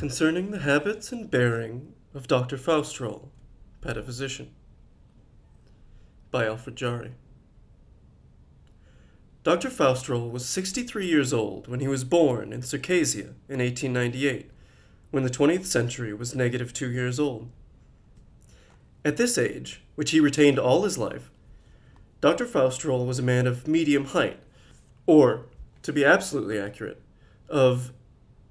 concerning the habits and bearing of Dr. Faustroll, Petaphysician, by Alfred Jarry. Dr. Faustroll was 63 years old when he was born in Circassia in 1898, when the 20th century was -2 years old. At this age, which he retained all his life, Dr. Faustroll was a man of medium height, or, to be absolutely accurate, of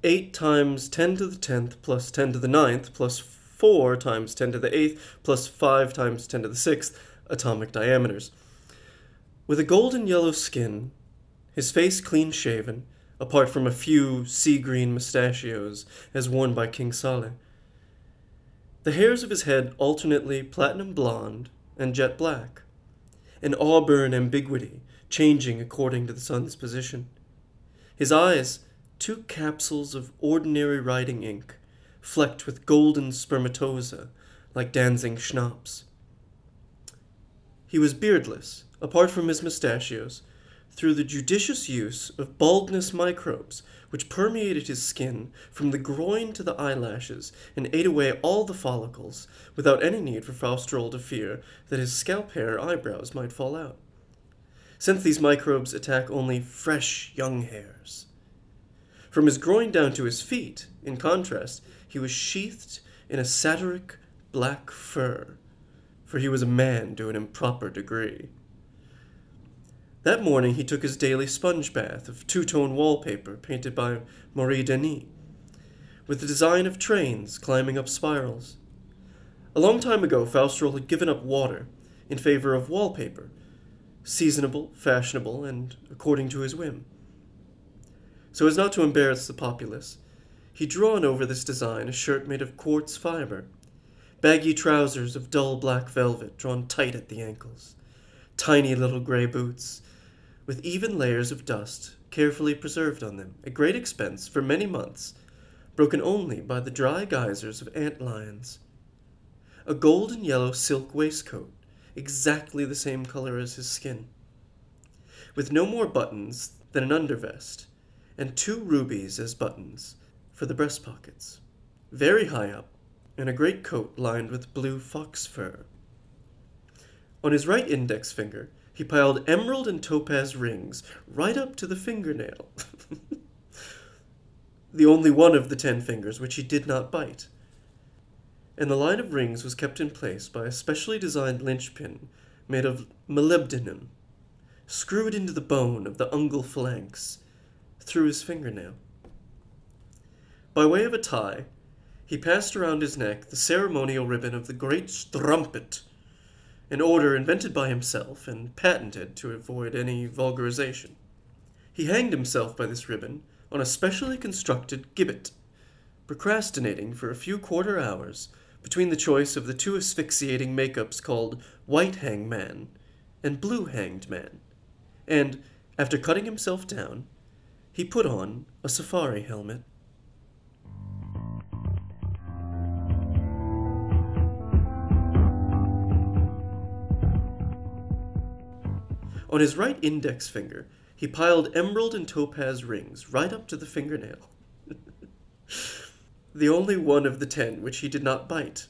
8 × 10⁻¹⁰ plus 10⁹ plus 4 × 10⁸ plus 5 × 10⁶ atomic diameters. With a golden yellow skin, his face clean-shaven, apart from a few sea-green mustachios as worn by King Saleh. The hairs of his head alternately platinum blonde and jet black, an auburn ambiguity changing according to the sun's position. His eyes, two capsules of ordinary writing ink, flecked with golden spermatoza, like Danzig schnapps. He was beardless, apart from his mustachios, through the judicious use of baldness microbes, which permeated his skin from the groin to the eyelashes and ate away all the follicles, without any need for Faustroll to fear that his scalp hair or eyebrows might fall out, since these microbes attack only fresh young hairs. From his groin down to his feet, in contrast, he was sheathed in a satiric black fur, for he was a man to an improper degree. That morning he took his daily sponge bath of two-tone wallpaper painted by Maurice Denis, with the design of trains climbing up spirals. A long time ago Faustroll had given up water in favor of wallpaper, seasonable, fashionable, and according to his whim. So as not to embarrass the populace, he drew on over this design a shirt made of quartz fiber, baggy trousers of dull black velvet drawn tight at the ankles, tiny little gray boots, with even layers of dust carefully preserved on them, at great expense for many months, broken only by the dry geysers of ant lions. A gold and yellow silk waistcoat, exactly the same color as his skin, with no more buttons than an undervest, and 2 rubies as buttons for the breast pockets, very high up, and a great coat lined with blue fox fur. On his right index finger, he piled emerald and topaz rings right up to the fingernail, the only one of the 10 fingers which he did not bite, and the line of rings was kept in place by a specially designed linchpin made of molybdenum, screwed into the bone of the ungual phalanx, through his fingernail. By way of a tie, he passed around his neck the ceremonial ribbon of the Great Strumpet, an order invented by himself and patented to avoid any vulgarization. He hanged himself by this ribbon on a specially constructed gibbet, procrastinating for a few quarter hours between the choice of the two asphyxiating make-ups called White Hanged Man and Blue Hanged Man, and, after cutting himself down, he put on a safari helmet. On his right index finger, he piled emerald and topaz rings right up to the fingernail, the only one of the 10 which he did not bite,